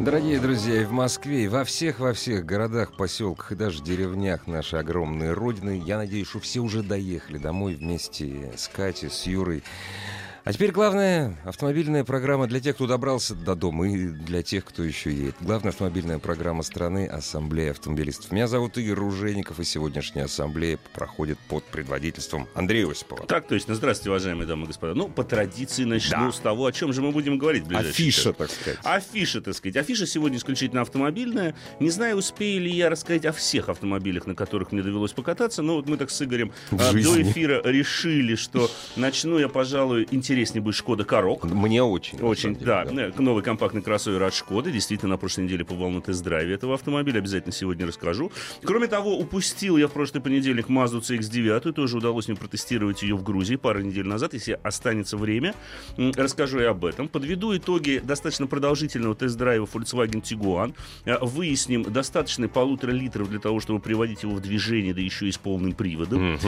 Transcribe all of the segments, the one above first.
Дорогие друзья, и в Москве, и во всех городах, поселках и даже деревнях нашей огромной родины, я надеюсь, что все уже доехали домой вместе с Катей, с Юрой. А теперь главная автомобильная программа для тех, кто добрался до дома, и для тех, кто еще едет. Главная автомобильная программа страны — Ассамблея автомобилистов. Меня зовут Игорь Ружейников, и сегодняшняя ассамблея проходит под предводительством Андрея Осипова. Так точно. Здравствуйте, уважаемые дамы и господа. Ну, по традиции начну с того, о чем же мы будем говорить в ближайшее время. Афиша, так сказать. Афиша сегодня исключительно автомобильная. Не знаю, успею ли я рассказать о всех автомобилях, на которых мне довелось покататься, но вот мы так с Игорем до эфира решили, что начну я, пожалуй, интереснее будет «Шкода Карок». Мне очень, да. Новый компактный кроссовер от «Шкоды». Действительно, на прошлой неделе побывал на тест-драйве этого автомобиля. Обязательно сегодня расскажу. Кроме того, упустил я в прошлый понедельник Mazda CX-9. Тоже удалось мне протестировать ее в Грузии пару недель назад. Если останется время, расскажу и об этом. Подведу итоги достаточно продолжительного тест-драйва Volkswagen Tiguan. Выясним, достаточно 1,5 литров для того, чтобы приводить его в движение, да еще и с полным приводом.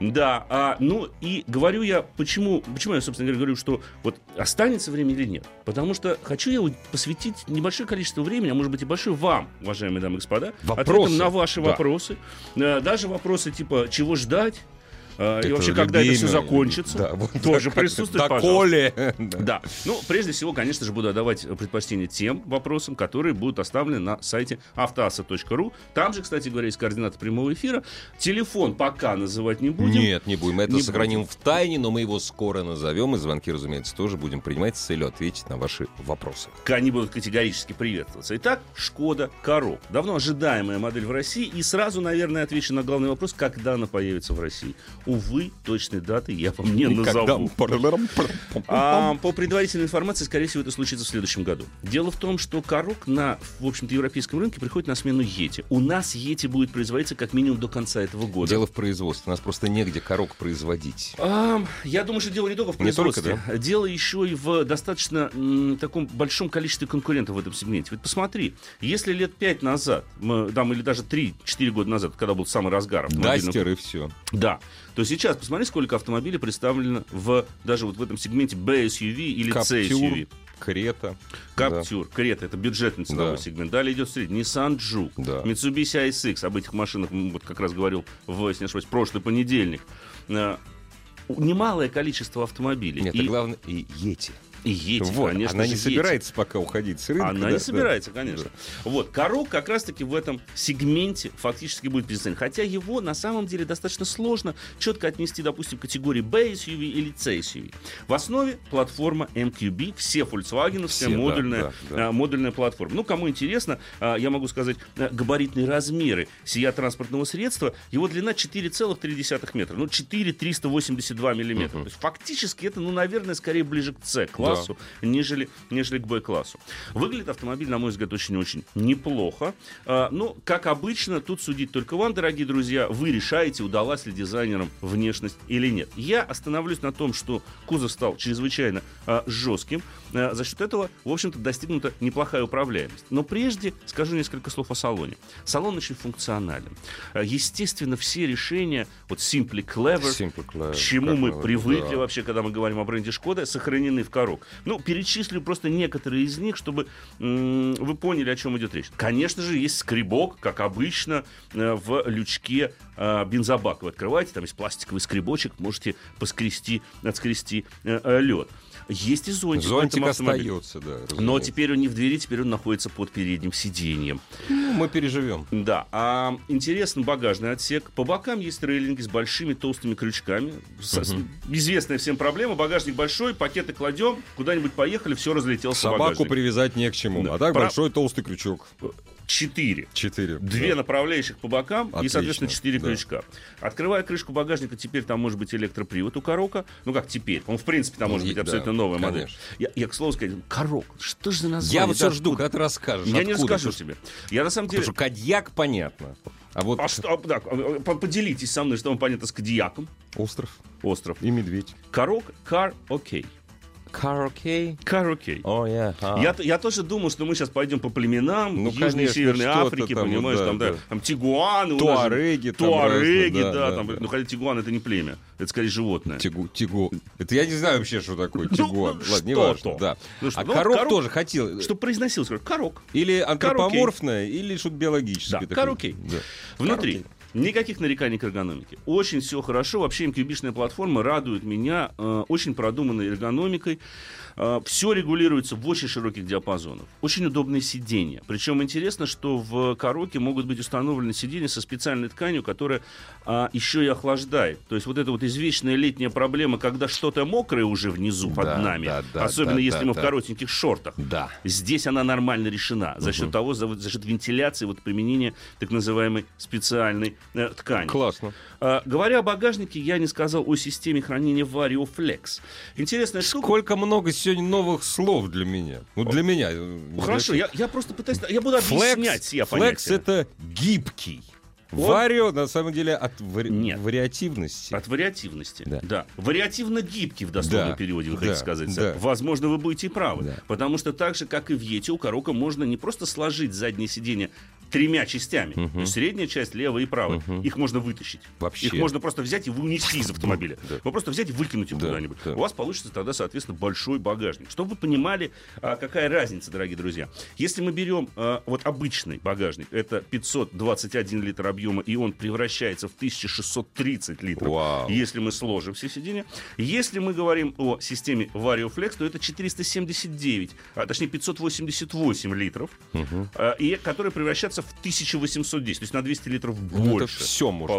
Да, ну и говорю я, почему я, собственно, говорю, что вот останется время или нет. Потому что хочу я посвятить небольшое количество времени, а может быть и большое, вам, уважаемые дамы и господа, ответом на ваши вопросы. Даже вопросы типа «чего ждать?» И вообще, когда это все закончится, тоже присутствует, пожалуйста. Да. Ну, прежде всего, конечно же, буду отдавать предпочтение тем вопросам, которые будут оставлены на сайте автоаса.ру. Там же, кстати говоря, есть координаты прямого эфира. Телефон пока называть не будем. Нет, не будем. Это сохраним в тайне, но мы его скоро назовем. И звонки, разумеется, тоже будем принимать с целью ответить на ваши вопросы. Они будут категорически приветствоваться. Итак, «Шкода Карок». Давно ожидаемая модель в России. И сразу, наверное, отвечу на главный вопрос: когда она появится в России? Увы, точной даты я вам не назову. По предварительной информации, скорее всего, это случится в следующем году. Дело в том, что Карок на, в общем-то, европейском рынке приходит на смену Йети. У нас Йети будет производиться как минимум до конца этого года. Дело в производстве. У нас просто негде Карок производить. Я думаю, что дело не только в производстве. Только, да? Дело еще и в достаточно таком большом количестве конкурентов в этом сегменте. Ведь посмотри, если лет 5 назад, или даже 3-4 года назад, когда был самый разгар автомобильного... Duster и все. Да. То сейчас посмотри, сколько автомобилей представлено даже в этом сегменте B-SUV или C-SUV. Крета. Captur, да. Крета, это бюджетный ценовой сегмент. Далее идет Nissan Juke, Mitsubishi ISX. Об этих машинах вот как раз говорил в прошлый понедельник. Немалое количество автомобилей. Нет, это главное, и Йети. И Йети, вот, конечно, она не собирается пока уходить с рынка. Она не собирается, конечно. Да. Вот, Карок как раз-таки в этом сегменте фактически будет представлен. Хотя его на самом деле достаточно сложно четко отнести, допустим, к категории B SUV или C SUV. В основе платформа MQB, все Volkswagen, все модульная платформа. Ну, кому интересно, я могу сказать габаритные размеры сия транспортного средства. Его длина 4,3 метра, 4,382 миллиметра. То есть фактически это, наверное, скорее ближе к C классу. Нежели к Б-классу. Выглядит автомобиль, на мой взгляд, очень-очень неплохо. Но, как обычно, тут судить только вам, дорогие друзья. Вы решаете, удалась ли дизайнерам внешность или нет. Я остановлюсь на том, что кузов стал чрезвычайно жестким. За счет этого, в общем-то, достигнута неплохая управляемость. Но прежде скажу несколько слов о салоне. Салон очень функционален. Естественно, все решения, Simply Clever, к чему мы привыкли вообще, когда мы говорим о бренде «Шкода», сохранены в Карок. Перечислю просто некоторые из них, чтобы вы поняли, о чем идет речь. Конечно же, есть скребок, как обычно, в лючке бензобака. Вы открываете, там есть пластиковый скребочек, можете отскрести лед. Есть и зонтик. Зонтик остается, разумеется. Но теперь он не в двери, теперь он находится под передним сиденьем. Мы переживем. Да. Интересен багажный отсек. По бокам есть рейлинги с большими толстыми крючками. Известная всем проблема. Багажник большой, пакеты кладем, куда-нибудь поехали, все разлетелось. Собаку привязать не к чему. Да. А так большой толстый крючок. 4. Две направляющих по бокам. Отлично. И, соответственно, 4 крючка. Открывая крышку багажника, теперь там может быть электропривод у Карока. Ну как теперь? Он, в принципе, там может быть абсолютно новая модель. Я, к слову сказать, Карок, что же за название? Я вот все жду, когда ты расскажешь. Я не расскажу тебе. Я на самом деле... Потому что Кадьяк, понятно. А вот... да, поделитесь со мной, что вам понятно с Кадьяком. Остров. И медведь. Карок, Кар, окей. Карокей. Oh, yeah. Я тоже думал, что мы сейчас пойдем по племенам, ну, Южной и Северной Африки, там, понимаешь, вот, да. Там тигуаны, туареги, да. Ну, хотя тигуан — это не племя, это скорее животное. Это я не знаю вообще, что такое тигуан. Ладно, не важно. Да. А Карок тоже хотел. Чтобы произносилось, Карок. Или антропоморфное, или что-то биологическое. Да, Карокей. Внутри. Никаких нареканий к эргономике. Очень все хорошо. Вообще MQB-шная платформа радует меня очень продуманной эргономикой. Все регулируется в очень широких диапазонах. Очень удобное сиденье. Причем интересно, что в Кароке могут быть установлены сиденья со специальной тканью, которая еще и охлаждает. То есть вот эта вот извечная летняя проблема, когда что-то мокрое уже внизу под нами, особенно если мы в коротеньких шортах. Да. Здесь она нормально решена за счет того, за счет вентиляции, вот применения так называемой специальной ткань. Классно. Говоря о багажнике, я не сказал о системе хранения VarioFlex. Интересная штука. Сколько много сегодня новых слов для меня. Ну, для меня. Хорошо, я просто пытаюсь... Я буду объяснять понятия. Flex — это гибкий. Варио, на самом деле, от вариативности. От вариативности, да. Вариативно гибкий в дословном переводе, вы хотите сказать. Да. Возможно, вы будете и правы. Да. Потому что так же, как и в Йети, у Карока можно не просто сложить заднее сиденье тремя частями. То есть средняя часть, левая и правая. Их можно вытащить. Вообще. Их можно просто взять и унести из автомобиля. Вы просто взять и выкинуть его куда-нибудь. У вас получится тогда, соответственно, большой багажник. Чтобы вы понимали, какая разница, дорогие друзья. Если мы берем вот обычный багажник, это 521 литр объема, и он превращается в 1630 литров, если мы сложим все сиденья. Если мы говорим о системе VarioFlex, то это 479, а точнее 588 литров, и которые превращаются в 1810, то есть на 200 литров больше. Это все можно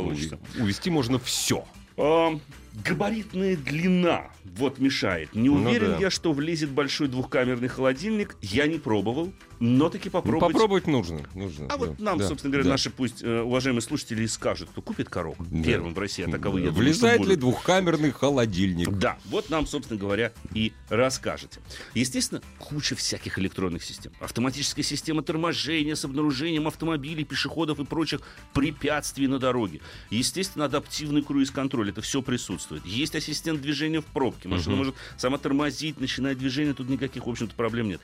увезти можно все. Габаритная длина вот мешает. Не уверен я, что влезет большой двухкамерный холодильник. Я не пробовал, но таки попробовать. Попробовать нужно. Вот нам, собственно говоря, наши пусть уважаемые слушатели и скажут, кто купит Карок первым в России, таковы я думаю, влезает ли двухкамерный холодильник? Да, вот нам, собственно говоря, и расскажете. Естественно, куча всяких электронных систем. Автоматическая система торможения с обнаружением автомобилей, пешеходов и прочих препятствий на дороге. Естественно, адаптивный круиз-контроль. Это все присутствует. Есть ассистент движения в пробке. Машина может сама тормозить, начинает движение. Тут никаких, в общем-то, проблем нет.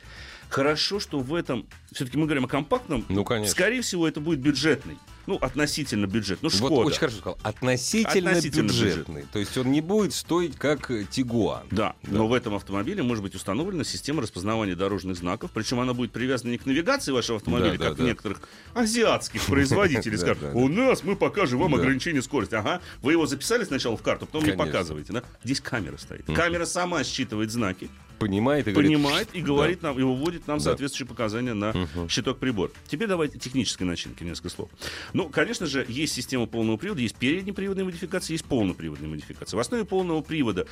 Хорошо, что в этом... Все-таки мы говорим о компактном. Ну, конечно. Скорее всего, это будет бюджетный. Ну, относительно бюджетный. Ну, Шкода. Вот очень хорошо сказал. Относительно бюджетный. То есть он не будет стоить, как Тигуан. Да, но в этом автомобиле может быть установлена система распознавания дорожных знаков. Причем она будет привязана не к навигации вашего автомобиля, как в некоторых азиатских производителей. Скажут, у нас мы покажем вам ограничение скорости. Ага, вы его записали сначала в карту, потом не показываете. Здесь камера стоит. Камера сама считывает знаки. Понимает и говорит нам, и выводит нам соответствующие показания на щиток прибора. Теперь давайте технической начинки несколько слов. Ну, конечно же, есть система полного привода, есть переднеприводная модификация, есть полноприводная модификация. В основе полного привода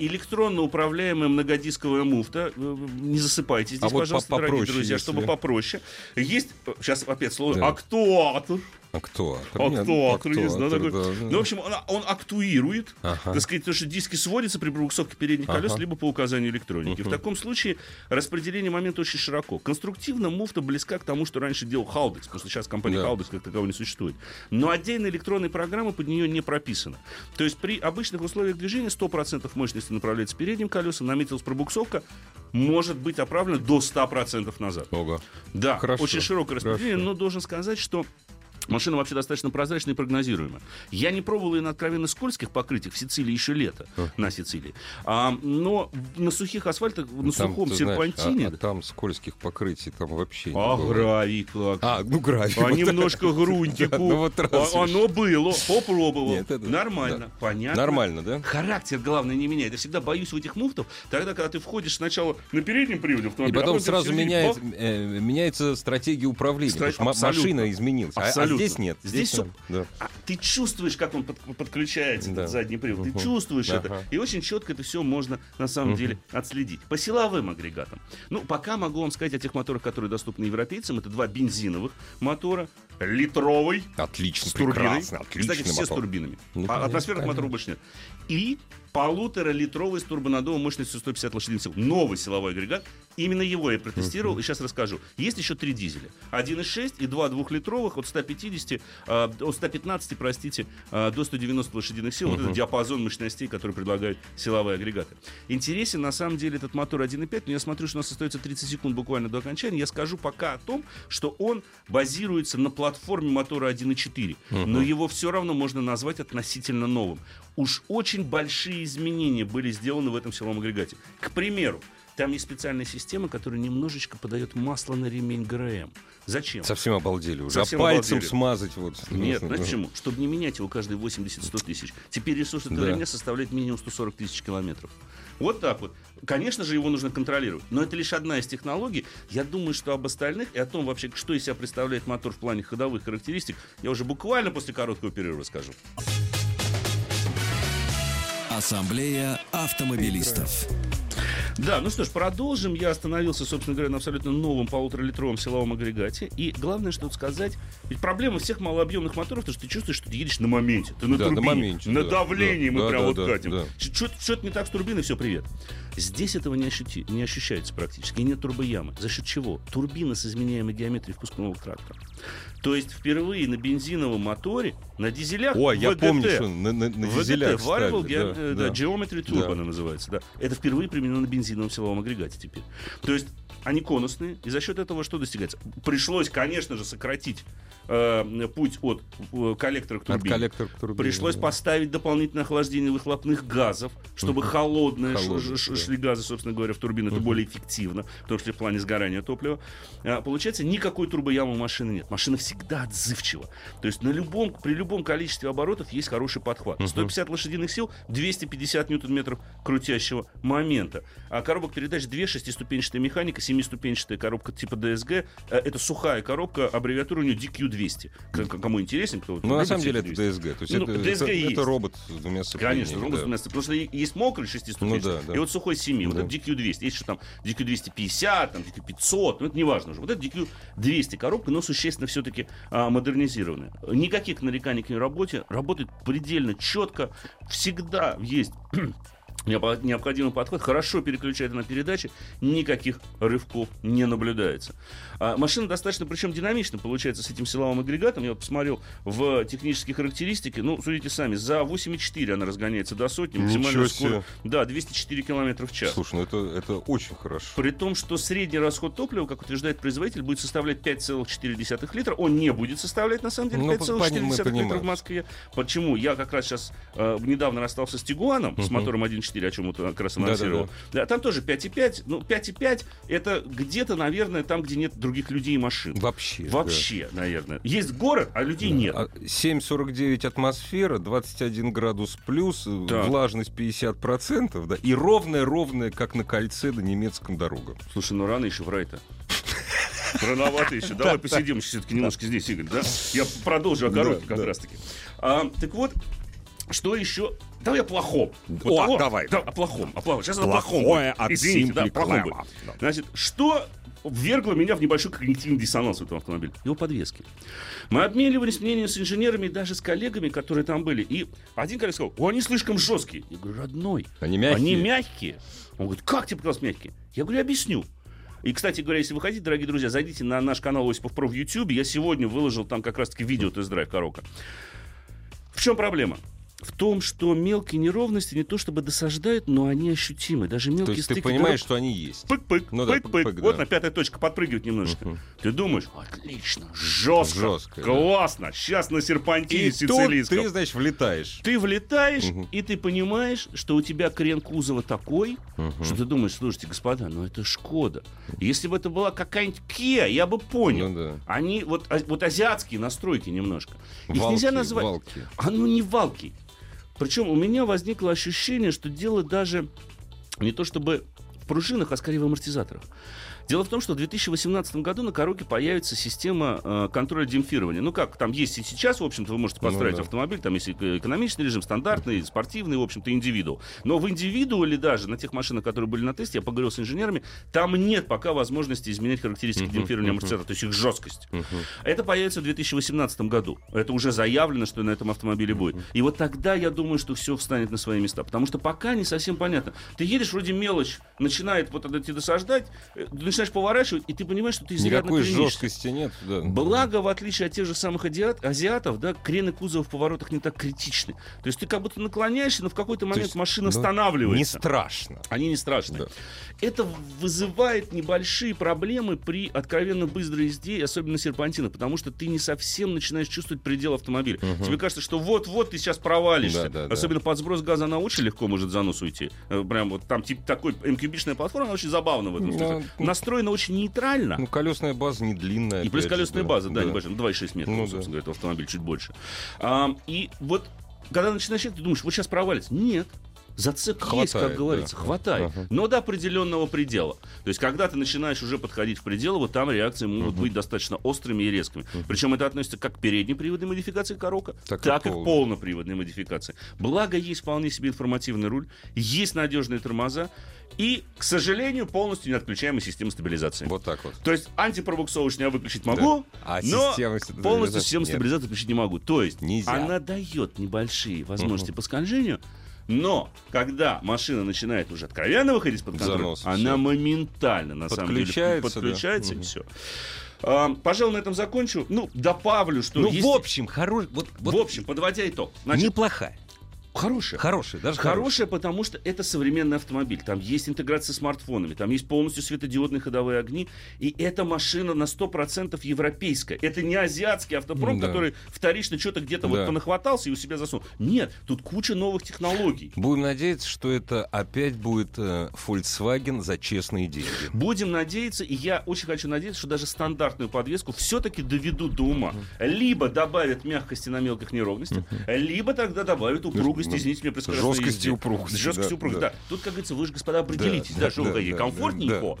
электронно управляемая многодисковая муфта. Не засыпайте здесь, пожалуйста, дорогие друзья, чтобы попроще. Есть, сейчас опять слово, актуатор. Актуатор. Ну, в общем, он актуирует, так сказать, потому что диски сводятся при буксовке передних колес, либо по указанию электроники. В таком случае распределение момента очень широко. Конструктивно муфта близка к тому, что раньше делал Haldex, потому что сейчас компания Haldex как таковой не существует. Но отдельные электронные программы под нее не прописаны. То есть при обычных условиях движения 100% мощности направляется передним колесом, наметилась пробуксовка, может быть оправлена до 100% назад. Да, хорошо. Очень широкое распределение, но должен сказать, что машина вообще достаточно прозрачная и прогнозируемая. Я не пробовал ее на откровенно скользких покрытиях. В Сицилии еще лето, на Сицилии. Но на сухих асфальтах, на там, сухом серпантине... Знаешь, там скользких покрытий там вообще не было. Гравий как. Гравий. Немножко грунтику. Оно было. Попробовал. Нормально. Понятно. Нормально, да? Характер, главное, не меняет. Я всегда боюсь в этих муфтах. Тогда, когда ты входишь сначала на переднем приводе автомобиля... И потом сразу меняется стратегия управления. Машина изменилась. Абсолютно. Здесь нет. Здесь нет. Да. Ты чувствуешь, как он подключается, этот задний привод. Ты чувствуешь это. И очень четко это все можно, на самом деле, отследить. По силовым агрегатам. Ну, пока могу вам сказать о тех моторах, которые доступны европейцам. Это два бензиновых мотора. Литровый. Отлично, с турбиной. Кстати, все мотор с турбинами. Атмосферных моторов больше нет. И полуторалитровый с турбонаддувом мощностью 150 лошадиных сил. Новый силовой агрегат. Именно его я протестировал, и сейчас расскажу. Есть еще три дизеля. 1,6 и два двухлитровых от 115 до 190 лошадиных сил. Вот этот диапазон мощностей, который предлагают силовые агрегаты. Интересен, на самом деле, этот мотор 1,5. Но я смотрю, что у нас остается 30 секунд буквально до окончания. Я скажу пока о том, что он базируется на платформе мотора 1,4. Но его все равно можно назвать относительно новым. Уж очень большие изменения были сделаны в этом силовом агрегате. К примеру, там есть специальная система, которая немножечко подает масло на ремень ГРМ. Зачем? Совсем обалдели уже. Совсем пальцем обалдели. Смазать вот. Нет, знаете почему? Чтобы не менять его каждые 80-100 тысяч. Теперь ресурс этого ремня составляет минимум 140 тысяч километров. Вот так вот. Конечно же, его нужно контролировать. Но это лишь одна из технологий. Я думаю, что об остальных и о том вообще, что из себя представляет мотор в плане ходовых характеристик, я уже буквально после короткого перерыва скажу. Ассамблея автомобилистов. Да, ну что ж, продолжим. Я остановился, собственно говоря, на абсолютно новом полуторалитровом силовом агрегате. И главное, что тут сказать, ведь проблема всех малообъемных моторов, то что ты чувствуешь, что ты едешь на моменте. Ты на турбине, на давлении катим. Что-то не так с турбиной, все, привет. Здесь этого не ощущается практически. И нет турбоямы. За счет чего? Турбина с изменяемой геометрией впускного тракта. То есть впервые на бензиновом моторе, на дизелях, ВГТ, Variable Geometry Turbo она называется. Да. Это впервые применено на бензиновом силовом агрегате теперь. То есть они конусные, и за счет этого что достигается? Пришлось, конечно же, сократить путь от коллектора к турбине. Пришлось поставить дополнительное охлаждение выхлопных газов, чтобы холодные шли газы, собственно говоря, в турбину. Это более эффективно, в том числе в плане сгорания топлива. Получается, никакой турбоямы у машины нет. Машина всегда отзывчива. То есть при любом количестве оборотов есть хороший подхват. 150 лошадиных сил, 250 ньютон-метров крутящего момента. А коробок передач 2, 6-ступенчатая механика, 7-ступенчатая коробка типа DSG. Это сухая коробка, аббревиатура у нее DQ-200. Кому интересен, кто... Ну, на самом деле, это DSG. То есть это робот с двумя сцеплениями. Конечно, робот с двумя сцеплениями. Потому что есть мокрый 6-ступенчатый, и вот сухой 7. Вот это DQ-200. Есть еще там DQ-250, там DQ-500. Ну, это не важно уже. Вот это DQ-200 коробка, но существенно все-таки модернизированная. Никаких нареканий к ее работе. Работает предельно четко. Всегда есть... необходимый подход, хорошо переключает на передачи, никаких рывков не наблюдается. Машина достаточно, причем динамично получается с этим силовым агрегатом. Я вот посмотрел в технические характеристики. Ну, судите сами, за 8,4 она разгоняется до сотни. Максимальную скорость, 204 км в час. Слушай, ну это очень хорошо. При том, что средний расход топлива, как утверждает производитель, будет составлять 5,4 литра. Он не будет составлять, на самом деле, 5,4 литра в Москве. Почему? Я как раз сейчас недавно расстался с Тигуаном, с мотором 1.4, о чем это как раз анонсировал. Да, там тоже 5,5. Ну, 5,5 это где-то, наверное, там, где нет других людей и машин. Вообще, наверное. Есть город, а людей нет. 7,49 атмосфера, 21 градус плюс, влажность 50%, и ровная-ровная, как на кольце на немецком дорогам. Слушай, ну рано еще в рай-то. Рановато еще. Давай посидим все-таки немножко здесь, Игорь, да? Я продолжу о коробке как раз-таки. Так вот, что еще... Давай о плохом. О плохом. Сейчас плохое о плохом. Плохое. Значит, что ввергло меня в небольшой когнитивный диссонанс в этом автомобиле? Его подвески. Мы обменивались мнениями с инженерами и даже с коллегами, которые там были. И один коллега сказал: они слишком жесткие. Я говорю: родной, они мягкие. Он говорит: как тебе показалось мягкие? Я говорю: объясню. И, кстати говоря, если вы хотите, дорогие друзья, зайдите на наш канал Осипов Про в YouTube. Я сегодня выложил там как раз-таки видео тест-драйв Карока. В чем проблема? В том, что мелкие неровности не то чтобы досаждают, но они ощутимы. Даже мелкие стыки... То есть ты понимаешь, что они есть. Пык-пык. Вот на пятой точке подпрыгивает немножечко. Ты думаешь: отлично, жестко, классно. Сейчас на серпантине сицилийском. И ты, значит, влетаешь. Ты влетаешь, и ты понимаешь, что у тебя крен кузова такой, что ты думаешь: слушайте, господа, ну это Шкода. Если бы это была какая-нибудь Kia, я бы понял. Они вот азиатские настройки немножко. Их нельзя назвать... Валки. Оно не валки. Причем у меня возникло ощущение, что дело даже не то чтобы в пружинах, а скорее в амортизаторах. Дело в том, что в 2018 году на Кароке появится система контроля демпфирования. Ну как, там есть и сейчас, в общем-то, вы можете построить автомобиль, там есть экономичный режим, стандартный, спортивный, в общем-то, индивидуал. Но в индивидуале даже на тех машинах, которые были на тесте, я поговорил с инженерами, там нет пока возможности изменять характеристики демпфирования амортизатора, то есть их жесткость. Это появится в 2018 году. Это уже заявлено, что на этом автомобиле будет. И вот тогда, я думаю, что все встанет на свои места. Потому что пока не совсем понятно. Ты едешь, вроде мелочь, начинает вот это тебе досаждать, начинаешь поворачивать, и ты понимаешь, что ты изрядно кренишься. Никакой жесткости нет. Да. Благо, в отличие от тех же самых азиатов, да, крены кузова в поворотах не так критичны. То есть ты как будто наклоняешься, но в какой-то момент машина останавливается. Не страшно. Они не страшны. Да. Это вызывает небольшие проблемы при откровенно быстрой езде, особенно серпантинах, потому что ты не совсем начинаешь чувствовать предел автомобиля. Угу. Тебе кажется, что вот-вот ты сейчас провалишься. Да, да, особенно под сброс газа она очень легко может за нос уйти. Прям вот там типа такой М-кубичная платформа, она очень забавна в этом смысле. Настроена очень нейтрально. Ну, колесная база не длинная. И плюс колесная база, да, небольшая. Ну, 2,6 метра, собственно говоря, автомобиль чуть больше. И вот, когда начинаешь, ты думаешь, вот сейчас провалится. Нет. Зацеп есть, как говорится, хватает. Но до определенного предела. То есть, когда ты начинаешь уже подходить к пределу, вот там реакции могут быть достаточно острыми и резкими. Причем это относится как к переднеприводной модификации Карока, так и к полноприводной модификации. Благо, есть вполне себе информативный руль, есть надежные тормоза и, к сожалению, полностью неотключаемая система стабилизации. Вот так вот. То есть, антипробуксовочник я выключить могу, но полностью систему стабилизации включить не могу. То есть, она дает небольшие возможности по скольжению. Но когда машина начинает уже откровенно выходить из-под контроля, занос, она моментально, на самом деле, подключается, да. И все. Пожалуй, на этом закончу. Ну, добавлю, что есть... Ну, в общем, подводя итог. Значит, неплохая. Хорошая, потому что это современный автомобиль. Там есть интеграция с смартфонами, там есть полностью светодиодные ходовые огни. И эта машина на 100% европейская. Это не азиатский автопром, который вторично что-то где-то вот понахватался и у себя засунул. Нет, тут куча новых технологий. Будем надеяться, что это опять будет Volkswagen за честные деньги. Будем надеяться, и я очень хочу надеяться, что даже стандартную подвеску все-таки доведут до ума. Либо добавят мягкости на мелких неровностях, либо тогда добавят упругость. Извините меня, жесткости упругость. Жесткость упругость, да. Тут, как говорится, вы же, господа, определитесь, что вы хотите. Комфортненько,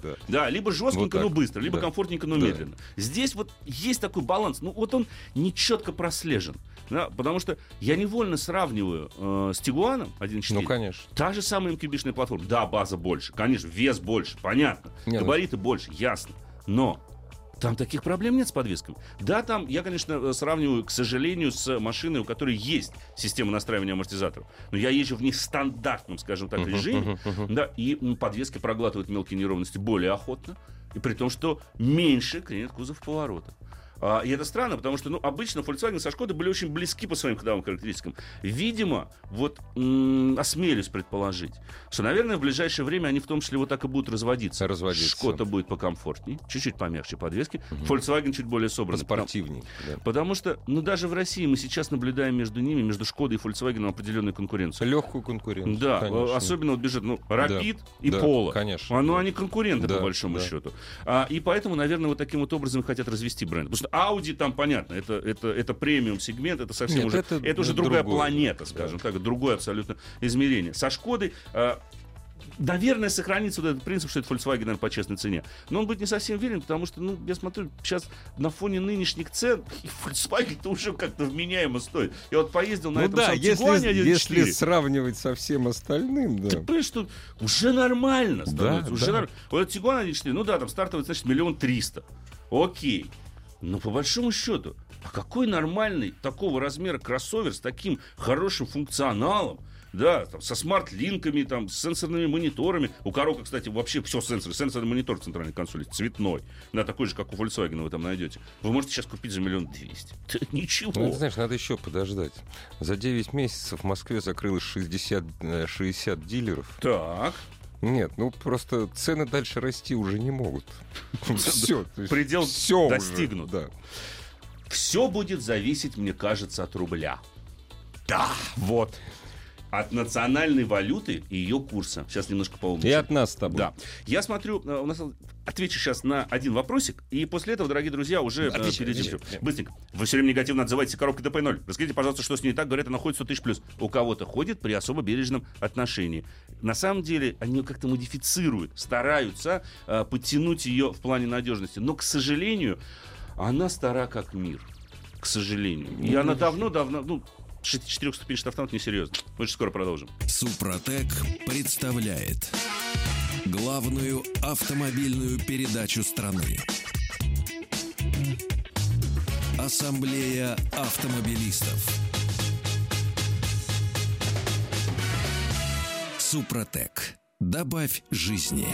либо жестенько, но быстро, либо комфортненько, но медленно. Здесь вот есть такой баланс, ну вот он не четко прослежен, да, потому что я невольно сравниваю с Тигуаном 1.4. Ну, конечно. Та же самая МКБшная платформа. Да, база больше, конечно, вес больше, понятно. Габариты больше, ясно. Но там таких проблем нет с подвесками. Да, там я, конечно, сравниваю, к сожалению, с машиной, у которой есть система настраивания амортизаторов. Но я езжу в них в стандартном, скажем так, режиме. Да, и подвески проглатывают мелкие неровности более охотно. И при том, что меньше кренит кузов поворота. И это странно, потому что, ну, обычно Volkswagen со Шкодой были очень близки по своим ходовым характеристикам. Видимо, вот осмелюсь предположить, что, наверное, в ближайшее время они в том числе вот так и будут разводиться. Шкода будет покомфортнее, чуть-чуть помягче подвески, Volkswagen чуть более собранный, поспортивнее. Потому что, ну, даже в России мы сейчас наблюдаем между ними, между Шкодой и Volkswagen, определенную конкуренцию. Легкую конкуренцию. Да, конечно. Особенно вот бюджет, ну, Rapid и Polo. Конечно. Ну, они конкуренты, по большому счету. И поэтому, наверное, вот таким вот образом хотят развести бренд. Audi там, понятно, это премиум-сегмент, это совсем уже другая планета, скажем так, другое абсолютно измерение. Со Шкодой, наверное, сохранится вот этот принцип, что это Volkswagen, наверное, по честной цене. Но он будет не совсем верен, потому что, ну, я смотрю, сейчас на фоне нынешних цен Volkswagen-то уже как-то вменяемо стоит. Я вот поездил на этом Tiguan 1.4. Если сравнивать со всем остальным, да. Ты понимаешь, что уже нормально становится. Вот Tiguan 1.4, ну да, там стартовый, значит, 1 300 000. Окей. Но по большому счету, а какой нормальный такого размера кроссовер с таким хорошим функционалом, да, там, со смарт-линками, там, с сенсорными мониторами. У Карока, кстати, вообще все сенсоры. Сенсорный монитор в центральной консоли цветной. Да, такой же, как у Volkswagen вы там найдете. Вы можете сейчас купить за 1 200 000. Да, ничего. Ну, знаешь, надо еще подождать. За 9 месяцев в Москве закрылось 60 дилеров. Так... Нет, ну просто цены дальше расти уже не могут. Все, предел достигнут. Все будет зависеть, мне кажется, от рубля. Да, вот. От национальной валюты и ее курса. Сейчас немножко поумничаем. И от нас с тобой. Да. Я смотрю, у нас отвечу сейчас на один вопросик, и после этого, дорогие друзья, уже перейдем. Быстренько. Вы все время негативно отзываетесь о коробке ДП-0. Расскажите, пожалуйста, что с ней так? Говорят, она ходит 100 тысяч плюс. У кого-то ходит при особо бережном отношении. На самом деле, они ее как-то модифицируют, стараются подтянуть ее в плане надежности. Но, к сожалению, она стара как мир. К сожалению. И она давно-давно... Ну, 4-ступенчатый автомат несерьезно. Очень скоро продолжим. Супротек представляет главную автомобильную передачу страны. Ассамблея автомобилистов. Супротек. Добавь жизни.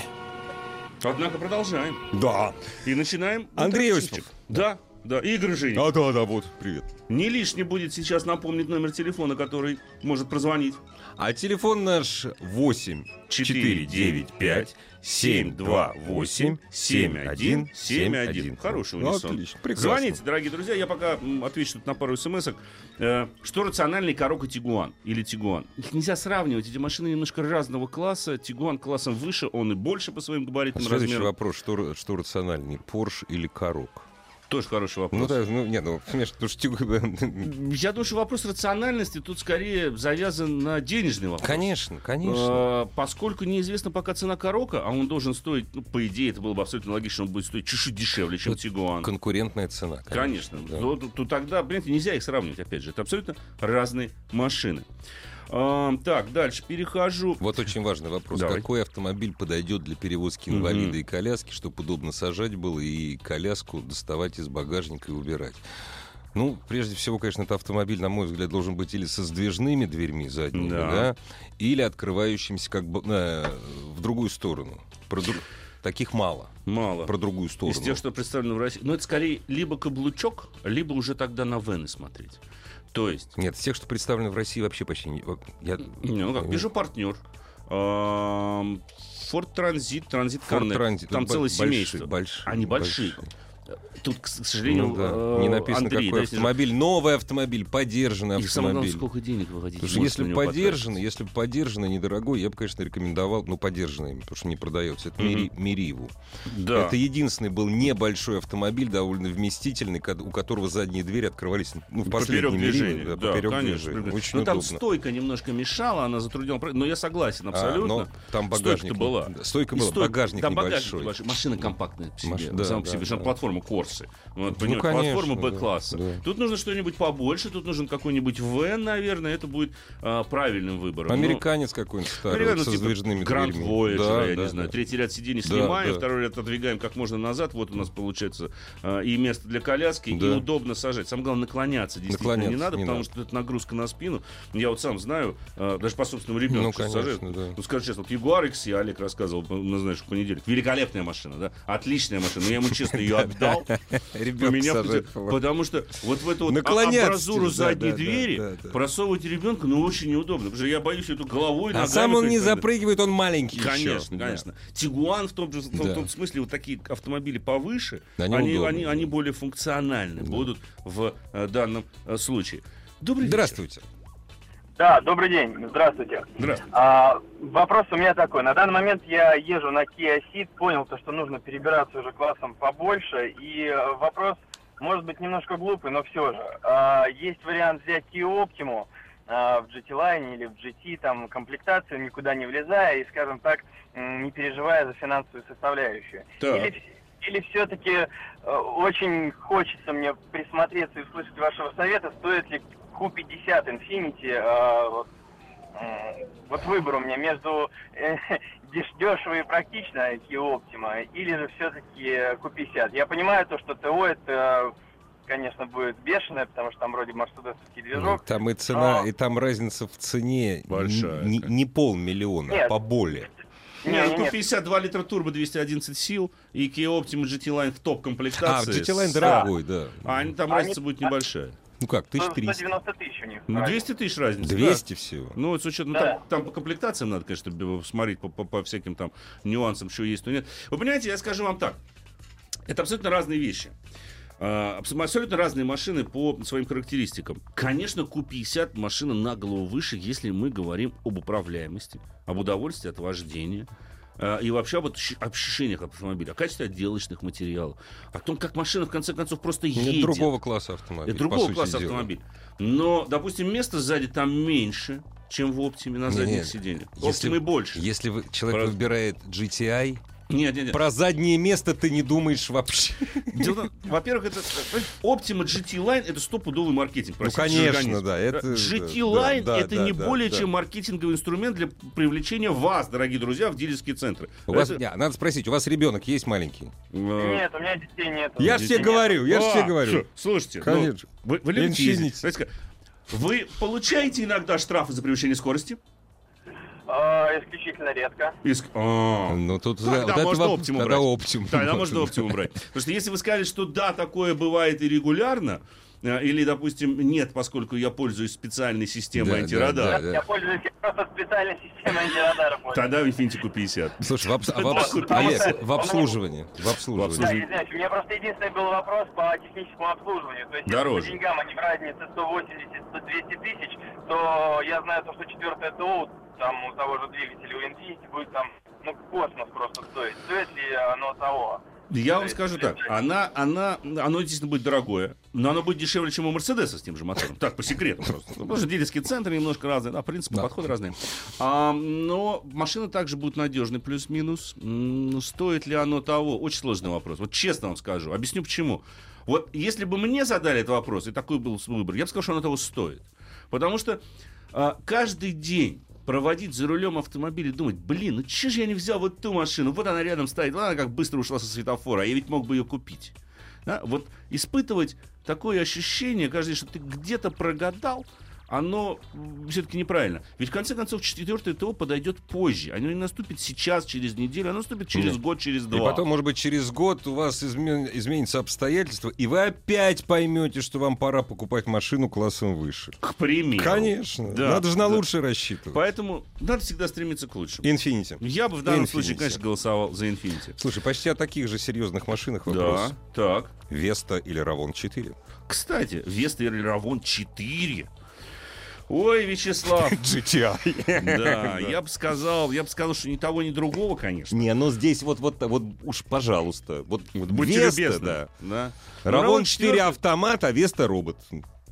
Однако продолжаем. Да. И начинаем. Андрей Осипов. Да. Да, Игорь Ружейников. Да, вот, привет. Не лишне будет сейчас напомнить номер телефона, который может прозвонить. А телефон наш 8-495-728-7171. Хороший унисон. Ну, звоните, дорогие друзья. Я пока отвечу тут на пару смс-ок. Что рациональный Карок и Тигуан? Или Тигуан? Их нельзя сравнивать. Эти машины немножко разного класса. Тигуан классом выше, он и больше по своим габаритам, размерам. Следующий вопрос. Что рациональнее, Порш или Карок? Тоже хороший вопрос. Я думаю, что вопрос рациональности тут скорее завязан на денежный вопрос. Конечно. Поскольку неизвестна пока цена Карока, а он должен стоить, ну, по идее, это было бы абсолютно логично, он будет стоить чуть-чуть дешевле, чем Тигуан. Конкурентная цена. Конечно. То тогда, понимаете, нельзя их сравнивать, опять же. Это абсолютно разные машины. Так, дальше перехожу. Вот очень важный вопрос. Давай. Какой автомобиль подойдет для перевозки инвалида и коляски, чтобы удобно сажать было и коляску доставать из багажника и убирать? Ну, прежде всего, конечно, этот автомобиль, на мой взгляд, должен быть или со сдвижными дверьми задними, да, или открывающимися как бы в другую сторону. Таких мало. Про другую сторону. Из тех, что представлено в России. Но это скорее либо каблучок, либо уже тогда на вены смотреть. То есть... Нет, из тех, что представлено в России, вообще почти не... Peugeot партнер. Ford Transit, Transit Connect. Там целое семейство. Они большие. Тут, к сожалению, не написано, Андрей, какой автомобиль. Новый автомобиль, подержанный автомобиль. И самое главное, сколько денег вы хотите. Если бы подержанный, недорогой, я бы, конечно, рекомендовал, подержанный, потому что не продается. Это Мериву. Да. Это единственный был небольшой автомобиль, довольно вместительный, у которого задние двери открывались в последнем Мериве. Поперек движения. Очень удобно. Там стойка немножко мешала, она затрудняла. Но я согласен абсолютно. Но там багажник. Стойка была, багажник небольшой. Машина компактная по себе. Платформа. Корсы. Платформа Б-класса. Да. Тут нужно что-нибудь побольше, тут нужен какой-нибудь Вен, наверное, это будет правильным выбором. Американец какой-нибудь старый, со сдвижными дверьми. Гранд Вояджер, я не знаю. Третий ряд сидений снимаем, второй ряд отодвигаем как можно назад. Вот у нас получается и место для коляски, и удобно сажать. Самое главное, наклоняться действительно не надо, потому что это нагрузка на спину. Я вот сам знаю, даже по собственному ребенку сажать. Ну, скажу честно, вот Jaguar XE, Олег рассказывал, знаешь, в понедельник. Великолепная машина, да? Отличная машина. Я ему честно ее отдал. Потому что вот в эту вот амбразуру задней двери просовывать ребенка, очень неудобно. Потому что я боюсь эту головой. А сам он не запрыгивает, он маленький. Конечно. Тигуан в том же смысле, вот такие автомобили повыше, они более функциональны будут в данном случае. Здравствуйте. Да, добрый день, здравствуйте. Вопрос у меня такой. На данный момент я езжу на Kia Ceed, понял, что нужно перебираться уже классом побольше. И вопрос, может быть, немножко глупый, но все же. Есть вариант взять Kia Optima в GT-Line или в GT, там, комплектацию, никуда не влезая и, скажем так, не переживая за финансовую составляющую. Или все-таки очень хочется мне присмотреться и услышать вашего совета, стоит ли... Q50 Infiniti, выбор у меня между дешево и практично Kia Optima, или же все-таки Q50. Я понимаю то, что ТО это, конечно, будет бешеное, потому что там вроде мерседесовский движок. Там и цена, и там разница в цене большая, не полмиллиона, а поболее. Q50 2 литра турбо, 211 сил, и Kia Optima GT Line в топ-комплектации. GT Line дорогой, да. Там разница будет небольшая. Как, 1300? 190 тысяч у них. 200 тысяч разница. 200 всего. С учетом, там по комплектациям надо, конечно, смотреть по всяким там нюансам, что есть, что нет. Вы понимаете, я скажу вам так. Это абсолютно разные вещи. Абсолютно разные машины по своим характеристикам. Конечно, Q50 машина на голову выше, если мы говорим об управляемости, об удовольствии от вождения и вообще об ощущениях от автомобиля, о качестве отделочных материалов, о том, как машина в конце концов просто едет. Это другого класса автомобиль. Это другого класса автомобиль. Но, допустим, место сзади там меньше, чем в Optima на задних сиденьях. Optima больше. Если человек выбирает GTI... Нет. Про заднее место ты не думаешь вообще. Во-первых, это Optima GT Line — это стопудовый маркетинг. Ну, конечно, да. GT Line — это не более чем маркетинговый инструмент для привлечения вас, дорогие друзья, в дилерские центры. Надо спросить, у вас ребенок есть маленький? Нет, у меня детей нет. Я же тебе говорю, Слушайте, вы любите ездить. Вы получаете иногда штрафы за превышение скорости? Исключительно редко. Ну тут тогда можно Optima брать. Тогда можно Optima брать. Потому что если вы скажете, что да, такое бывает и регулярно, или, допустим, нет, поскольку я пользуюсь специальной системой антирадара. Я пользуюсь просто специальной системой антирадара. Тогда в Infiniti Q50. Слушай, в обслуживании. У меня просто единственный был вопрос по техническому обслуживанию. То есть, если по деньгам они в разнице 180-200 тысяч, то я знаю, что 4-е ТО там у того же двигателя, у Infiniti будет там, ну, космос просто стоить. Стоит ли оно того? Я вам скажу так, оно, естественно, будет дорогое, но оно будет дешевле, чем у Мерседеса с тем же мотором. Так, по секрету просто. Потому что дилерские центры немножко разные, в принципе, подходы разные. Но машина также будет надежной, плюс-минус. Стоит ли оно того? Очень сложный вопрос. Вот честно вам скажу, объясню почему. Вот если бы мне задали этот вопрос, и такой был выбор, я бы сказал, что оно того стоит. Потому что каждый день проводить за рулем автомобиля и думать, блин, ну че же я не взял вот ту машину, вот она рядом стоит, ладно, как быстро ушла со светофора, а я ведь мог бы ее купить. Да? Вот испытывать такое ощущение каждый день, что ты где-то прогадал, оно все-таки неправильно. Ведь в конце концов 4-е ТО подойдет позже. Оно не наступит сейчас, через неделю, оно наступит через год, через два. И потом, может быть, через год у вас изменится обстоятельства, и вы опять поймете, что вам пора покупать машину классом выше. К примеру. Конечно. Да, надо же на лучшее рассчитывать. Поэтому надо всегда стремиться к лучшему. Infiniti. Я бы в данном случае, конечно, голосовал за Infiniti. Слушай, почти о таких же серьезных машинах вопрос. Да, так. Веста или Равон 4? Кстати, Веста или Равон 4... Ой, Вячеслав. GTI. Да, я бы сказал, что ни того, ни другого, конечно. Не, но здесь вот уж, пожалуйста. Вот будьте любезны. Равон 4 автомат, а Веста робот.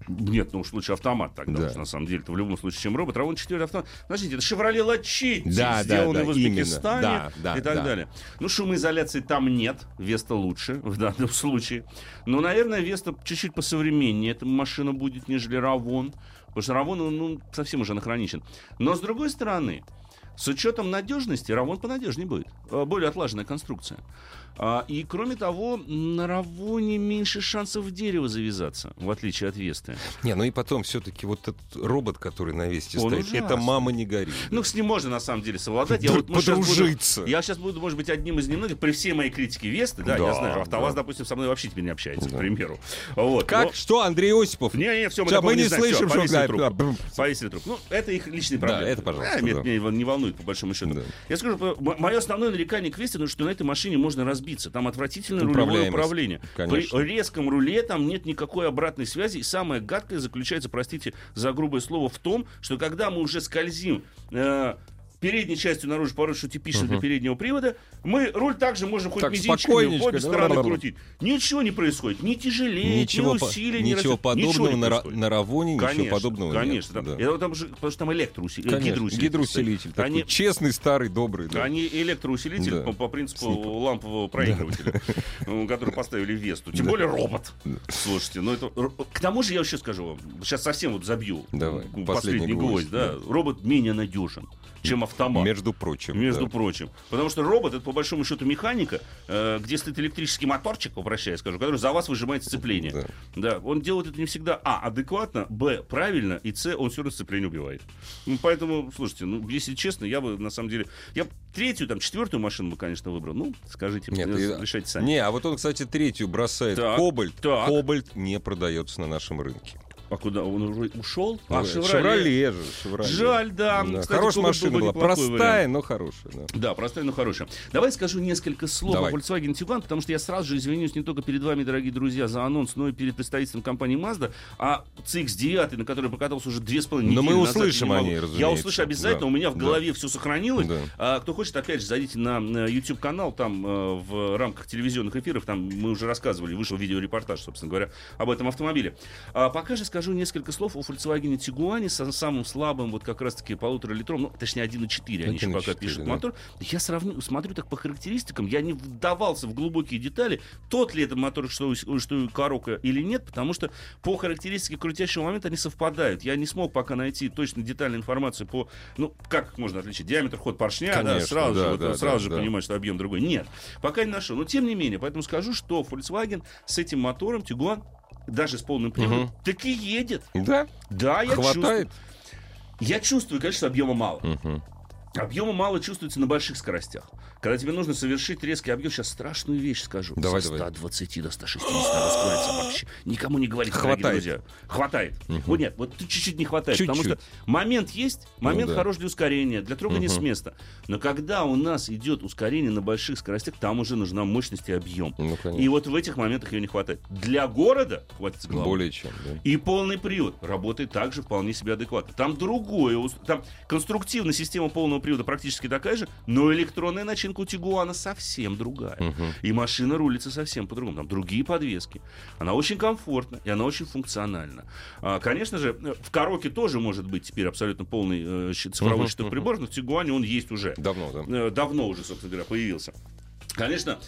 Нет, ну уж лучше автомат тогда, потому что на самом деле это в любом случае, чем робот. Равон 4 автомат. Подождите, это Chevrolet Lachette, сделанный в Узбекистане и так далее. Ну, шумоизоляции там нет. Веста лучше в данном случае. Но, наверное, Веста чуть-чуть посовременнее эта машина будет, нежели Равон. Потому что Равон, совсем уже анахроничен. Но, с другой стороны, с учетом надежности, Равон понадежнее будет. Более отлаженная конструкция. И, кроме того, на Равоне меньше шансов в дерево завязаться, в отличие от Весты. Не, ну и потом все-таки вот этот робот, который на Весте он стоит, ужасный. Это мама не горит. Ну, с ним можно, на самом деле, совладать. Подружиться. Я сейчас буду, может быть, одним из немногих, при всей моей критике Весты, да, я знаю, Автоваз, допустим, со мной вообще теперь не общается, к примеру. Вот. Как? Но... Что, Андрей Осипов? Не, все, мы не слышим, что... Повесили трубку. Ну, это их личные проблемы. Да, это, пожалуйста. Меня не волнует, по большому счету. Да. Я скажу, мое основное нарекание к Весте, что на этой машине можно разбираться. Там отвратительное рулевое управление. Конечно. При резком руле там нет никакой обратной связи. И самое гадкое заключается, простите за грубое слово, в том, что когда мы уже скользим передней частью наружу, порой, что типично для переднего привода, мы руль также можем хоть мизинчиками в обе стороны крутить. Ничего не происходит. Ни тяжелее, ни усилий. Ничего подобного на Равоне, ничего подобного нет. Потому что там электроусилитель. Гидроусилитель. Такой честный, старый, добрый. Они электроусилитель по принципу лампового проигрывателя, который поставили в Весту. Тем более робот. Слушайте, ну это... К тому же я еще скажу вам, сейчас совсем вот забью последний гвоздь. Робот менее надежен, чем автомат. Между прочим. Потому что робот — это, по большому счету, механика, где стоит электрический моторчик, обращаясь, скажу, который за вас выжимает сцепление. Да. Он делает это не всегда, адекватно, б, правильно, и с, он все равно сцепление убивает. Поэтому, слушайте, если честно, я бы, на самом деле, я третью, четвертую машину бы, конечно, выбрал. Ну, скажите, решайте сами. Не, а вот он, кстати, третью бросает. Кобальт. Кобальт не продается на нашем рынке. А куда он ушел? А Шевроле же. Жаль, да. Да. Кстати, хорошая машина была. Простая, вариант. Но хорошая. Да. Да, простая, но хорошая. Давай скажу несколько слов о Volkswagen Tiguan, потому что я сразу же извинюсь не только перед вами, дорогие друзья, за анонс, но и перед представительством компании Mazda. А CX-9, на которой покатался уже 2,5 недели. Но мы услышим о ней, разумеется. Я услышу обязательно. Да. У меня в голове все сохранилось. Да. Кто хочет, опять же, зайдите на YouTube-канал. Там в рамках телевизионных эфиров, там мы уже рассказывали, вышел видеорепортаж, собственно говоря, об этом автомобиле. Пока же скажу несколько слов о Volkswagen Tiguan со самым слабым, вот как раз-таки 1,5-литровым, ну, точнее 1,4, они еще пока пишут, да, мотор. Я смотрю так по характеристикам, я не вдавался в глубокие детали, тот ли это мотор, что у Карока или нет, потому что по характеристике крутящего момента они совпадают. Я не смог пока найти точно детальную информацию по, ну, как можно отличить, диаметр, ход поршня, конечно, да, сразу, да, же, да, вот, да, сразу, да, же, да, понимаешь, что объем другой. Нет, пока не нашел, но тем не менее, поэтому скажу, что Volkswagen с этим мотором Tiguan, даже с полным приводом, так и едет. Да? Да, я хватает. Я чувствую, конечно, объема мало. Объема мало чувствуется на больших скоростях. Когда тебе нужно совершить резкий объем, сейчас страшную вещь скажу. Давай, со 120 до 160 раскрывается вообще. Никому не говорите, дорогие друзья. Хватает. Вот нет, вот чуть-чуть не хватает. Потому что момент есть, момент хорош для ускорения, для трогания с места. Но когда у нас идет ускорение на больших скоростях, там уже нужна мощность и объем. И вот в этих моментах ее не хватает. Для города хватит головы. Более чем. Да. И полный привод работает также вполне себе адекватно. Там другое, там конструктивная система полного привода практически такая же, но электронная начинка у Тигуана совсем другая. И машина рулится совсем по-другому. Там другие подвески. Она очень комфортна и она очень функциональна. Конечно же, в Кароке тоже может быть теперь абсолютно полный цифровой щиток прибор, но в Тигуане он есть уже. Давно, да. Давно уже, собственно говоря, появился. Конечно,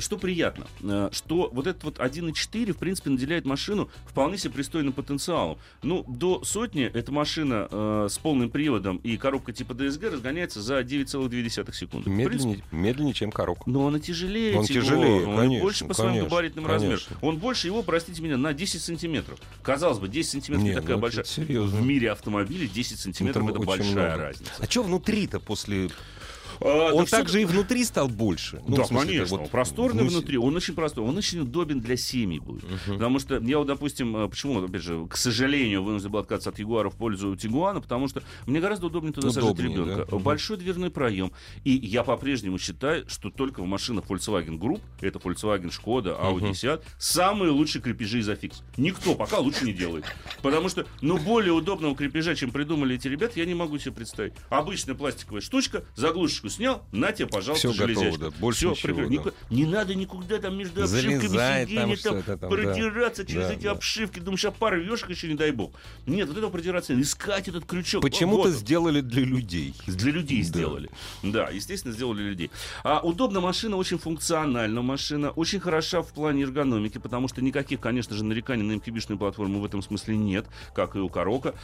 что приятно, что вот этот вот 1.4, в принципе, наделяет машину вполне себе пристойным потенциалом. Ну, до сотни эта машина с полным приводом и коробка типа DSG разгоняется за 9,2 секунды. Медленнее, чем коробка. Но она тяжелее. Он тяжелее, он конечно, больше по своему габаритным размерам. Он больше его, простите меня, на 10 сантиметров. Казалось бы, 10 сантиметров не такая большая. Серьезно. В мире автомобилей 10 сантиметров — это большая разница. А что внутри-то после... Он да также и внутри стал больше. Ну, да, смысле, конечно. Вот просторный внутри. Он очень простой. Он очень удобен для семьи будет. Потому что я вот, допустим, почему, опять же, к сожалению, вынужден был отказаться от Ягуара в пользу Тигуана, потому что мне гораздо удобнее туда сажать ребенка. Да? Большой дверной проем. И я по-прежнему считаю, что только в машинах Volkswagen Group, это Volkswagen, Шкода, Audi A4, самые лучшие крепежи из Affix. Никто пока лучше не делает. Потому что, ну, более удобного крепежа, чем придумали эти ребята, я не могу себе представить. Обычная пластиковая штучка, заглушечку снял, на тебе, пожалуйста, железячка. Все, да. Не надо никуда там между обшивками сиденья там протираться, да, через, да, эти, да, обшивки. Думаешь, а порвешь еще, не дай бог. Нет, вот этого протираться надо. Искать этот крючок. Почему-то вот сделали для людей. Для людей, да, сделали. Да, естественно, сделали для людей. Удобна машина, очень функциональна машина, очень хороша в плане эргономики, потому что никаких, конечно же, нареканий на МКБшную платформу в этом смысле нет, как и у Карока.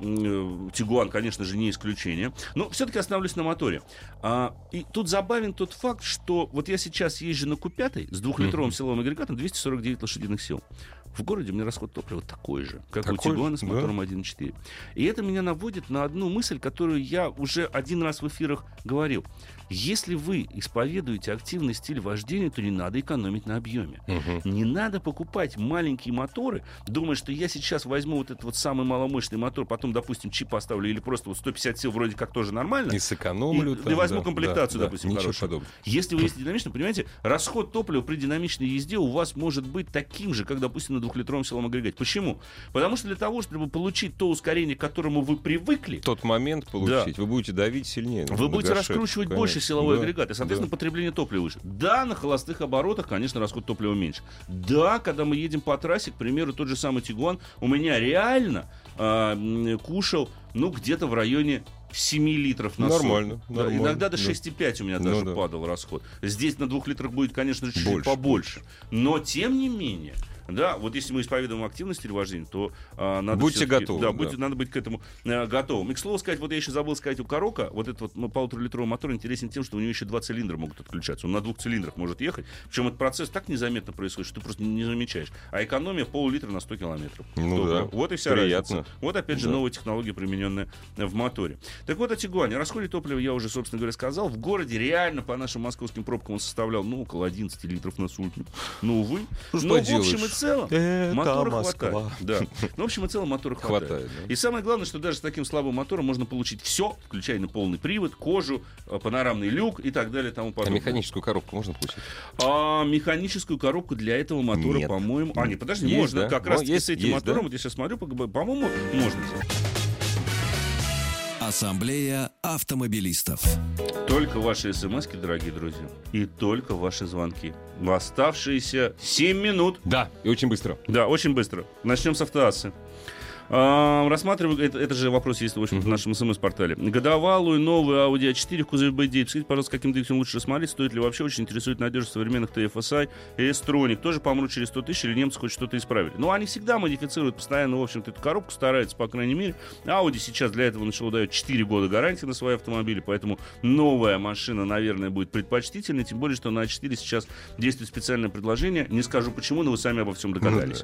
Тигуан, конечно же, не исключение. Но все-таки остановлюсь на моторе. И тут забавен тот факт, что вот я сейчас езжу на Q5 с двухлитровым силовым агрегатом 249 лошадиных сил. В городе у меня расход топлива такой же, как такой у Тигуана с мотором 1.4. И это меня наводит на одну мысль, которую я уже один раз в эфирах говорил. Если вы исповедуете активный стиль вождения, то не надо экономить на объеме. Не надо покупать маленькие моторы, думая, что я сейчас возьму вот этот вот самый маломощный мотор, потом, допустим, чип поставлю или просто вот 150 сил вроде как тоже нормально. И сэкономлю. И возьму комплектацию, допустим, хорошую. Если вы ездите динамично, понимаете, расход топлива при динамичной езде у вас может быть таким же, как, допустим, на двухлитровом силовом агрегате. Почему? Потому что для того, чтобы получить то ускорение, к которому вы привыкли... Тот момент получить. Да. Вы будете давить сильнее. Вы будете раскручивать больше силовой агрегат. И, соответственно, потребление топлива выше. Да, на холостых оборотах, конечно, расход топлива меньше. Да, когда мы едем по трассе, к примеру, тот же самый Тигуан, у меня реально кушал, ну, где-то в районе 7 литров на 100. Нормально, нормально. Иногда до 6,5 у меня даже падал расход. Здесь на 2 литрах будет, конечно, чуть-чуть побольше. Но, тем не менее... Да, вот если мы исповедуем активность или вождение, то надо будьте готовы, да, надо быть к этому готовым. И, к слову сказать, вот я еще забыл сказать, у Карока вот этот вот 1,5-литровый мотор интересен тем, что у него еще два цилиндра могут отключаться. Он на двух цилиндрах может ехать. Причем этот процесс так незаметно происходит, что ты просто не замечаешь. А экономия пол-литра на 100 километров. Ну да, вот и вся разница. Вот опять же новая технология, примененная в моторе. Так вот, о Тигуане. Расходе топлива я уже, собственно говоря, сказал. В городе реально по нашим московским пробкам он составлял, ну, около 11 литров на сутки. Ну, увы. Ну, что делаешь? целом мотора хватает. Да. В общем и целом мотора хватает. И самое главное, что даже с таким слабым мотором можно получить все, включая полный привод, кожу, панорамный люк и так далее, тому подобное. А механическую коробку можно получить? А механическую коробку для этого мотора, нет, по-моему... А, нет, подожди, есть, можно, да? Как раз с этим мотором, да? Вот я сейчас смотрю, по-моему, можно. Ассамблея автомобилистов. Только ваши смски, дорогие друзья, и только ваши звонки. В оставшиеся 7 минут. Да, и очень быстро. Да, очень быстро. Начнем с автоасы. Рассматриваю, это же вопрос есть, в общем, в нашем СМС-портале. Годовалую новую Audi A4 в кузове B9. Скажите, пожалуйста, каким двигателем лучше смотреть? Стоит ли вообще? Очень интересует надежность современных TFSI и S-Tronic. Тоже помрут через 100 тысяч или немцы хоть что-то исправили? Ну, они всегда модифицируют постоянно, в общем-то, эту коробку, стараются, по крайней мере. Audi сейчас для этого начала давать 4 года гарантии на свои автомобили, поэтому новая машина, наверное, будет предпочтительной, тем более, что на A4 сейчас действует специальное предложение. Не скажу почему, но вы сами обо всем догадались.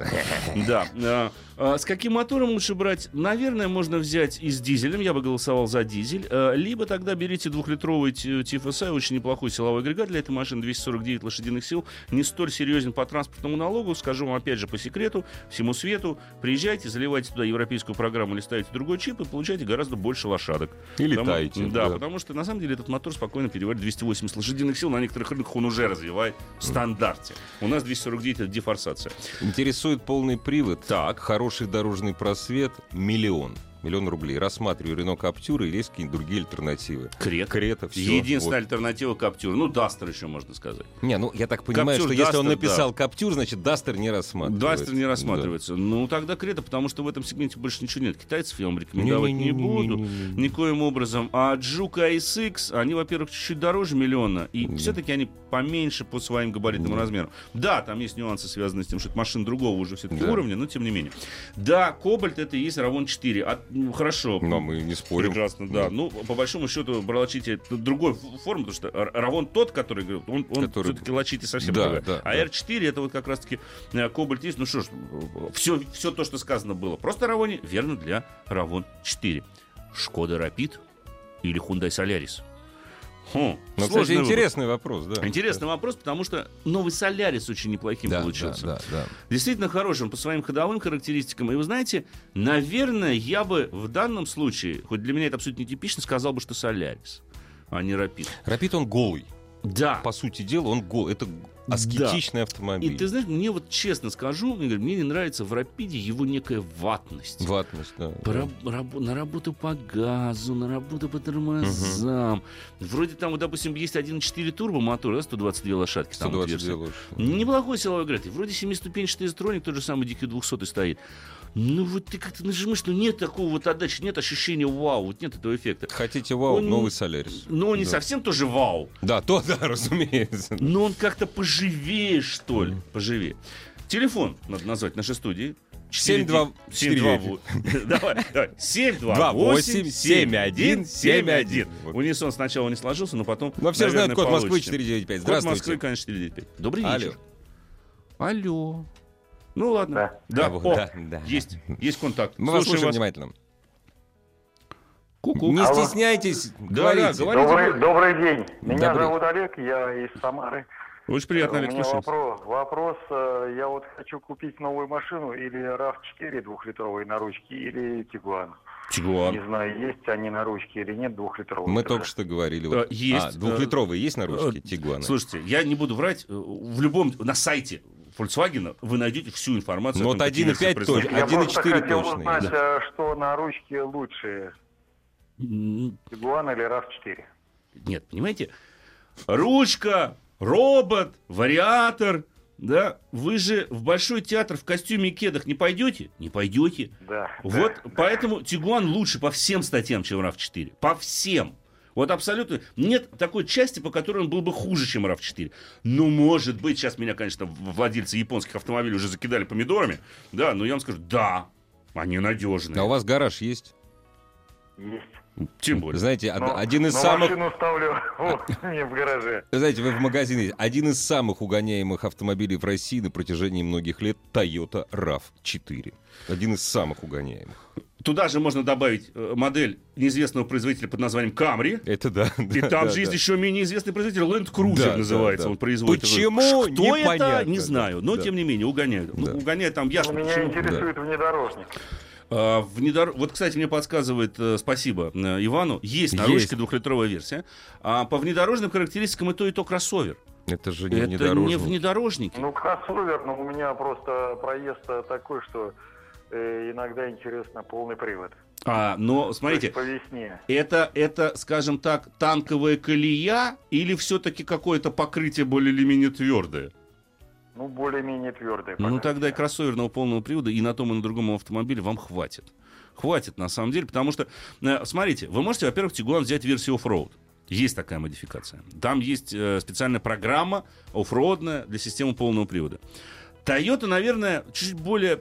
Да. С каким мотором лучше брать? Наверное, можно взять и с дизелем. Я бы голосовал за дизель. Либо тогда берите двухлитровый TFSI, очень неплохой силовой агрегат для этой машины, 249 лошадиных сил. Не столь серьезен по транспортному налогу. Скажу вам опять же по секрету, всему свету. Приезжайте, заливайте туда европейскую программу или ставите другой чип и получаете гораздо больше лошадок. И летаете. Да, да, потому что на самом деле этот мотор спокойно переварит 280 лошадиных сил. На некоторых рынках он уже развивает в стандарте. У нас 249 это дефорсация. Интересует полный привод. Так. Хороший дорожный просвет — миллион рублей. Рассматриваю Рено Каптюр или есть какие-нибудь другие альтернативы. Крета, все. Единственная альтернатива Каптюр. Ну, Дастер еще можно сказать. Не, ну, я так понимаю, Captur, что Duster, если он написал Каптюр, значит, Дастер не рассматривается. Дастер не рассматривается. Да. Ну, тогда Крета, потому что в этом сегменте больше ничего нет. Китайцев я вам рекомендовать не буду. Никоим образом. А Juke ASX, они, во-первых, чуть-чуть дороже миллиона, и все-таки они поменьше по своим габаритам и размерам. Да, там есть нюансы, связанные с тем, что это машина другого уже все-таки уровня, но тем не менее. Да, Кобальт — это и есть Равон 4. Ну, хорошо. Но мы не спорим. Прекрасно, да. Ну, по большому счету, пролочите другой формы, потому что Равон тот, который, он все-таки лочите совсем другая. Да, а R4 это вот как раз-таки Кобальт есть. Ну что ж, все то, что сказано было просто о Равоне, верно для Равон 4. Шкода Rapid или Hyundai Solaris? Ну, кстати, интересный вопрос, да. Интересный вопрос, потому что новый Солярис очень неплохим получился. Да. Действительно хорошим по своим ходовым характеристикам. И вы знаете, наверное, я бы в данном случае, хоть для меня это абсолютно нетипично, сказал бы, что Солярис, а не Рапид. Рапид он голый. Да. По сути дела, он голый. Это аскетичный автомобиль. И ты знаешь, мне вот честно скажу, Игорь, мне не нравится в Рапиде его некая ватность. На работу по газу, на работу по тормозам. Вроде там, вот, допустим, есть 1.4 турбомотор, да, 122 лошадки. 122 лошадки. Неплохой силовой агрегат. Вроде 7-ступенчатый S-Tronic, тот же самый DQ-200 стоит. Ну вот ты как-то нажимаешь, но нет такого вот отдачи, нет ощущения вау, вот нет этого эффекта. Хотите вау, новый Солярис. Но он не совсем тоже вау. Да, разумеется. Но он как-то поживее, что ли. Поживее. Телефон надо назвать нашей студии. 728 7171. Унисон сначала не сложился, но потом. Но все знают код Москвы 495. Здравствуйте. Код Москвы, конечно, 495. Добрый вечер. Алло. Ну ладно. Да. Есть контакт. Мы вас слушаем внимательно. Ку-ку. Не стесняйтесь, говорите. Добрый день. Меня зовут Олег, я из Самары. Очень приятно, Олег, слушать. У меня вопрос. Я вот хочу купить новую машину, или RAV4 двухлитровые на ручке, или Tiguan. Не знаю, есть они на ручке или нет, двухлитровые. Мы только что говорили. Есть. Двухлитровые есть на ручке Tiguan? Слушайте, я не буду врать. На сайте Volkswagen вы найдете всю информацию. Вот 1.5 точно, 1.4 точно. Я знаю, что на ручке лучше. Tiguan или RAV4? Нет, понимаете? Ручка, робот, вариатор, да? Вы же в Большой театр в костюме и кедах не пойдете? Не пойдете. Да. Вот поэтому Tiguan лучше по всем статьям, чем RAV4. По всем. Вот абсолютно нет такой части, по которой он был бы хуже, чем RAV4. Ну, может быть, сейчас меня, конечно, владельцы японских автомобилей уже закидали помидорами, да, но я вам скажу, да, они надежные. А у вас гараж есть? Есть. Тем более. Знаете, один из самых... машину ставлю не в гараже. Знаете, вы в магазине. Один из самых угоняемых автомобилей в России на протяжении многих лет — Toyota RAV4. Один из самых угоняемых. Туда же можно добавить модель неизвестного производителя под названием Camry. Это да. И там же есть еще менее известный производитель. Land Cruiser называется. Он производит. Почему? Непонятно. Не знаю. Но, тем не менее, угоняют. Угоняют там ясно. Меня интересует внедорожник. Вот, кстати, мне подсказывает, спасибо Ивану, есть на ручке двухлитровая версия. А по внедорожным характеристикам и то кроссовер. Это же не внедорожник. Это не внедорожник. Ну, кроссовер, но у меня просто проезд такой, что... иногда интересно полный привод. Но смотрите, это, скажем так, танковая колея или все-таки какое-то покрытие более или менее твердое? Ну, более-менее твердое. Ну, тогда и кроссоверного полного привода и на том, и на другом автомобиле вам хватит. Хватит, на самом деле, потому что, смотрите, вы можете, во-первых, Tiguan взять версию оффроуд. Есть такая модификация. Там есть специальная программа оффроудная для системы полного привода. Toyota, наверное, чуть более,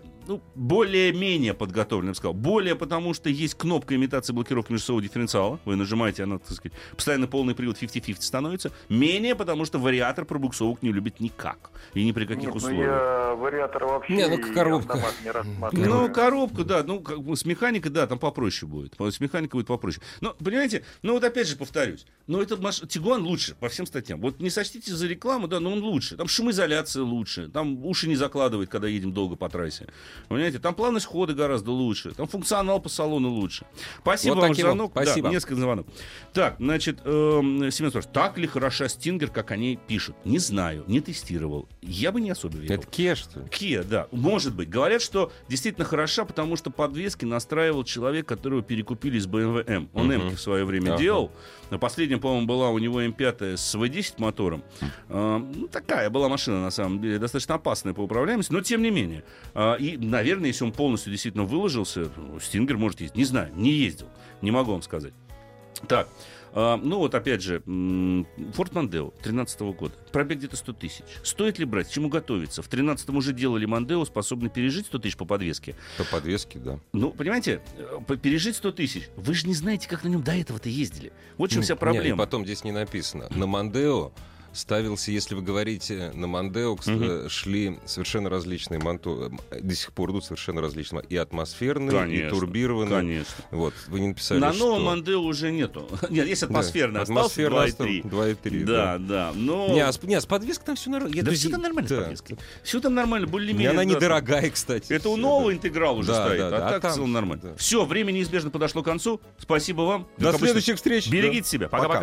более-менее подготовлена, я бы сказал. Более, потому что есть кнопка имитации блокировки межсового дифференциала. Вы нажимаете, она, так сказать, постоянно полный привод 50-50 становится. Менее, потому что вариатор пробуксовок не любит никак. И ни при каких условиях. Я вариатор вообще коробка. Не рассматриваю. Коробка, да. С механикой, да, там попроще будет. С механикой будет попроще. Но, понимаете, опять же повторюсь. Этот Tiguan лучше по всем статьям. Вот не сочтите за рекламу, да, но он лучше. Там шумоизоляция лучше. Там уши не закладывает, когда едем долго по трассе. Понимаете, там плавность хода гораздо лучше, там функционал по салону лучше. Спасибо вам, звонок. Спасибо. Да, несколько звонок. Так, значит, Семен спрашивает, так ли хороша Stinger, как они пишут? Не знаю, не тестировал. Я бы не особо верил. Это Kia, что ли? Kia, да. Может быть. Говорят, что действительно хороша, потому что подвески настраивал человек, которого перекупили из BMW M. Он M-ки в свое время делал. Последняя, по-моему, была у него М5 с V10 мотором. Такая была машина, на самом деле, достаточно опасная по управляемости, но тем не менее. И, наверное, если он полностью действительно выложился, Stinger может ездить. Не знаю, не ездил. Не могу вам сказать. Так, опять же, Ford Mondeo 2013 года. Пробег где-то 100 тысяч. Стоит ли брать? К чему готовиться? В 2013 уже делали Mondeo, способны пережить 100 тысяч по подвеске. По подвеске, да. Понимаете, пережить 100 тысяч. Вы же не знаете, как на нем до этого-то ездили. Вот в чем вся проблема. Нет, потом здесь не написано. На Mondeo... ставился, если вы говорите, на Mondeo шли совершенно различные мотор, до сих пор идут совершенно различные, и атмосферные, конечно, и турбированные. Конечно. Вы не написали, на новом Mondeo уже нету. Нет, есть атмосферный, остался 2.3. Да. А с подвеской там все нормально. Все там нормально с подвеской. Все там нормально, более-менее. Она недорогая, кстати. Это у нового интеграл уже стоит, а так все нормально. Все, время неизбежно подошло к концу. Спасибо вам. До следующих встреч. Берегите себя. Пока-пока.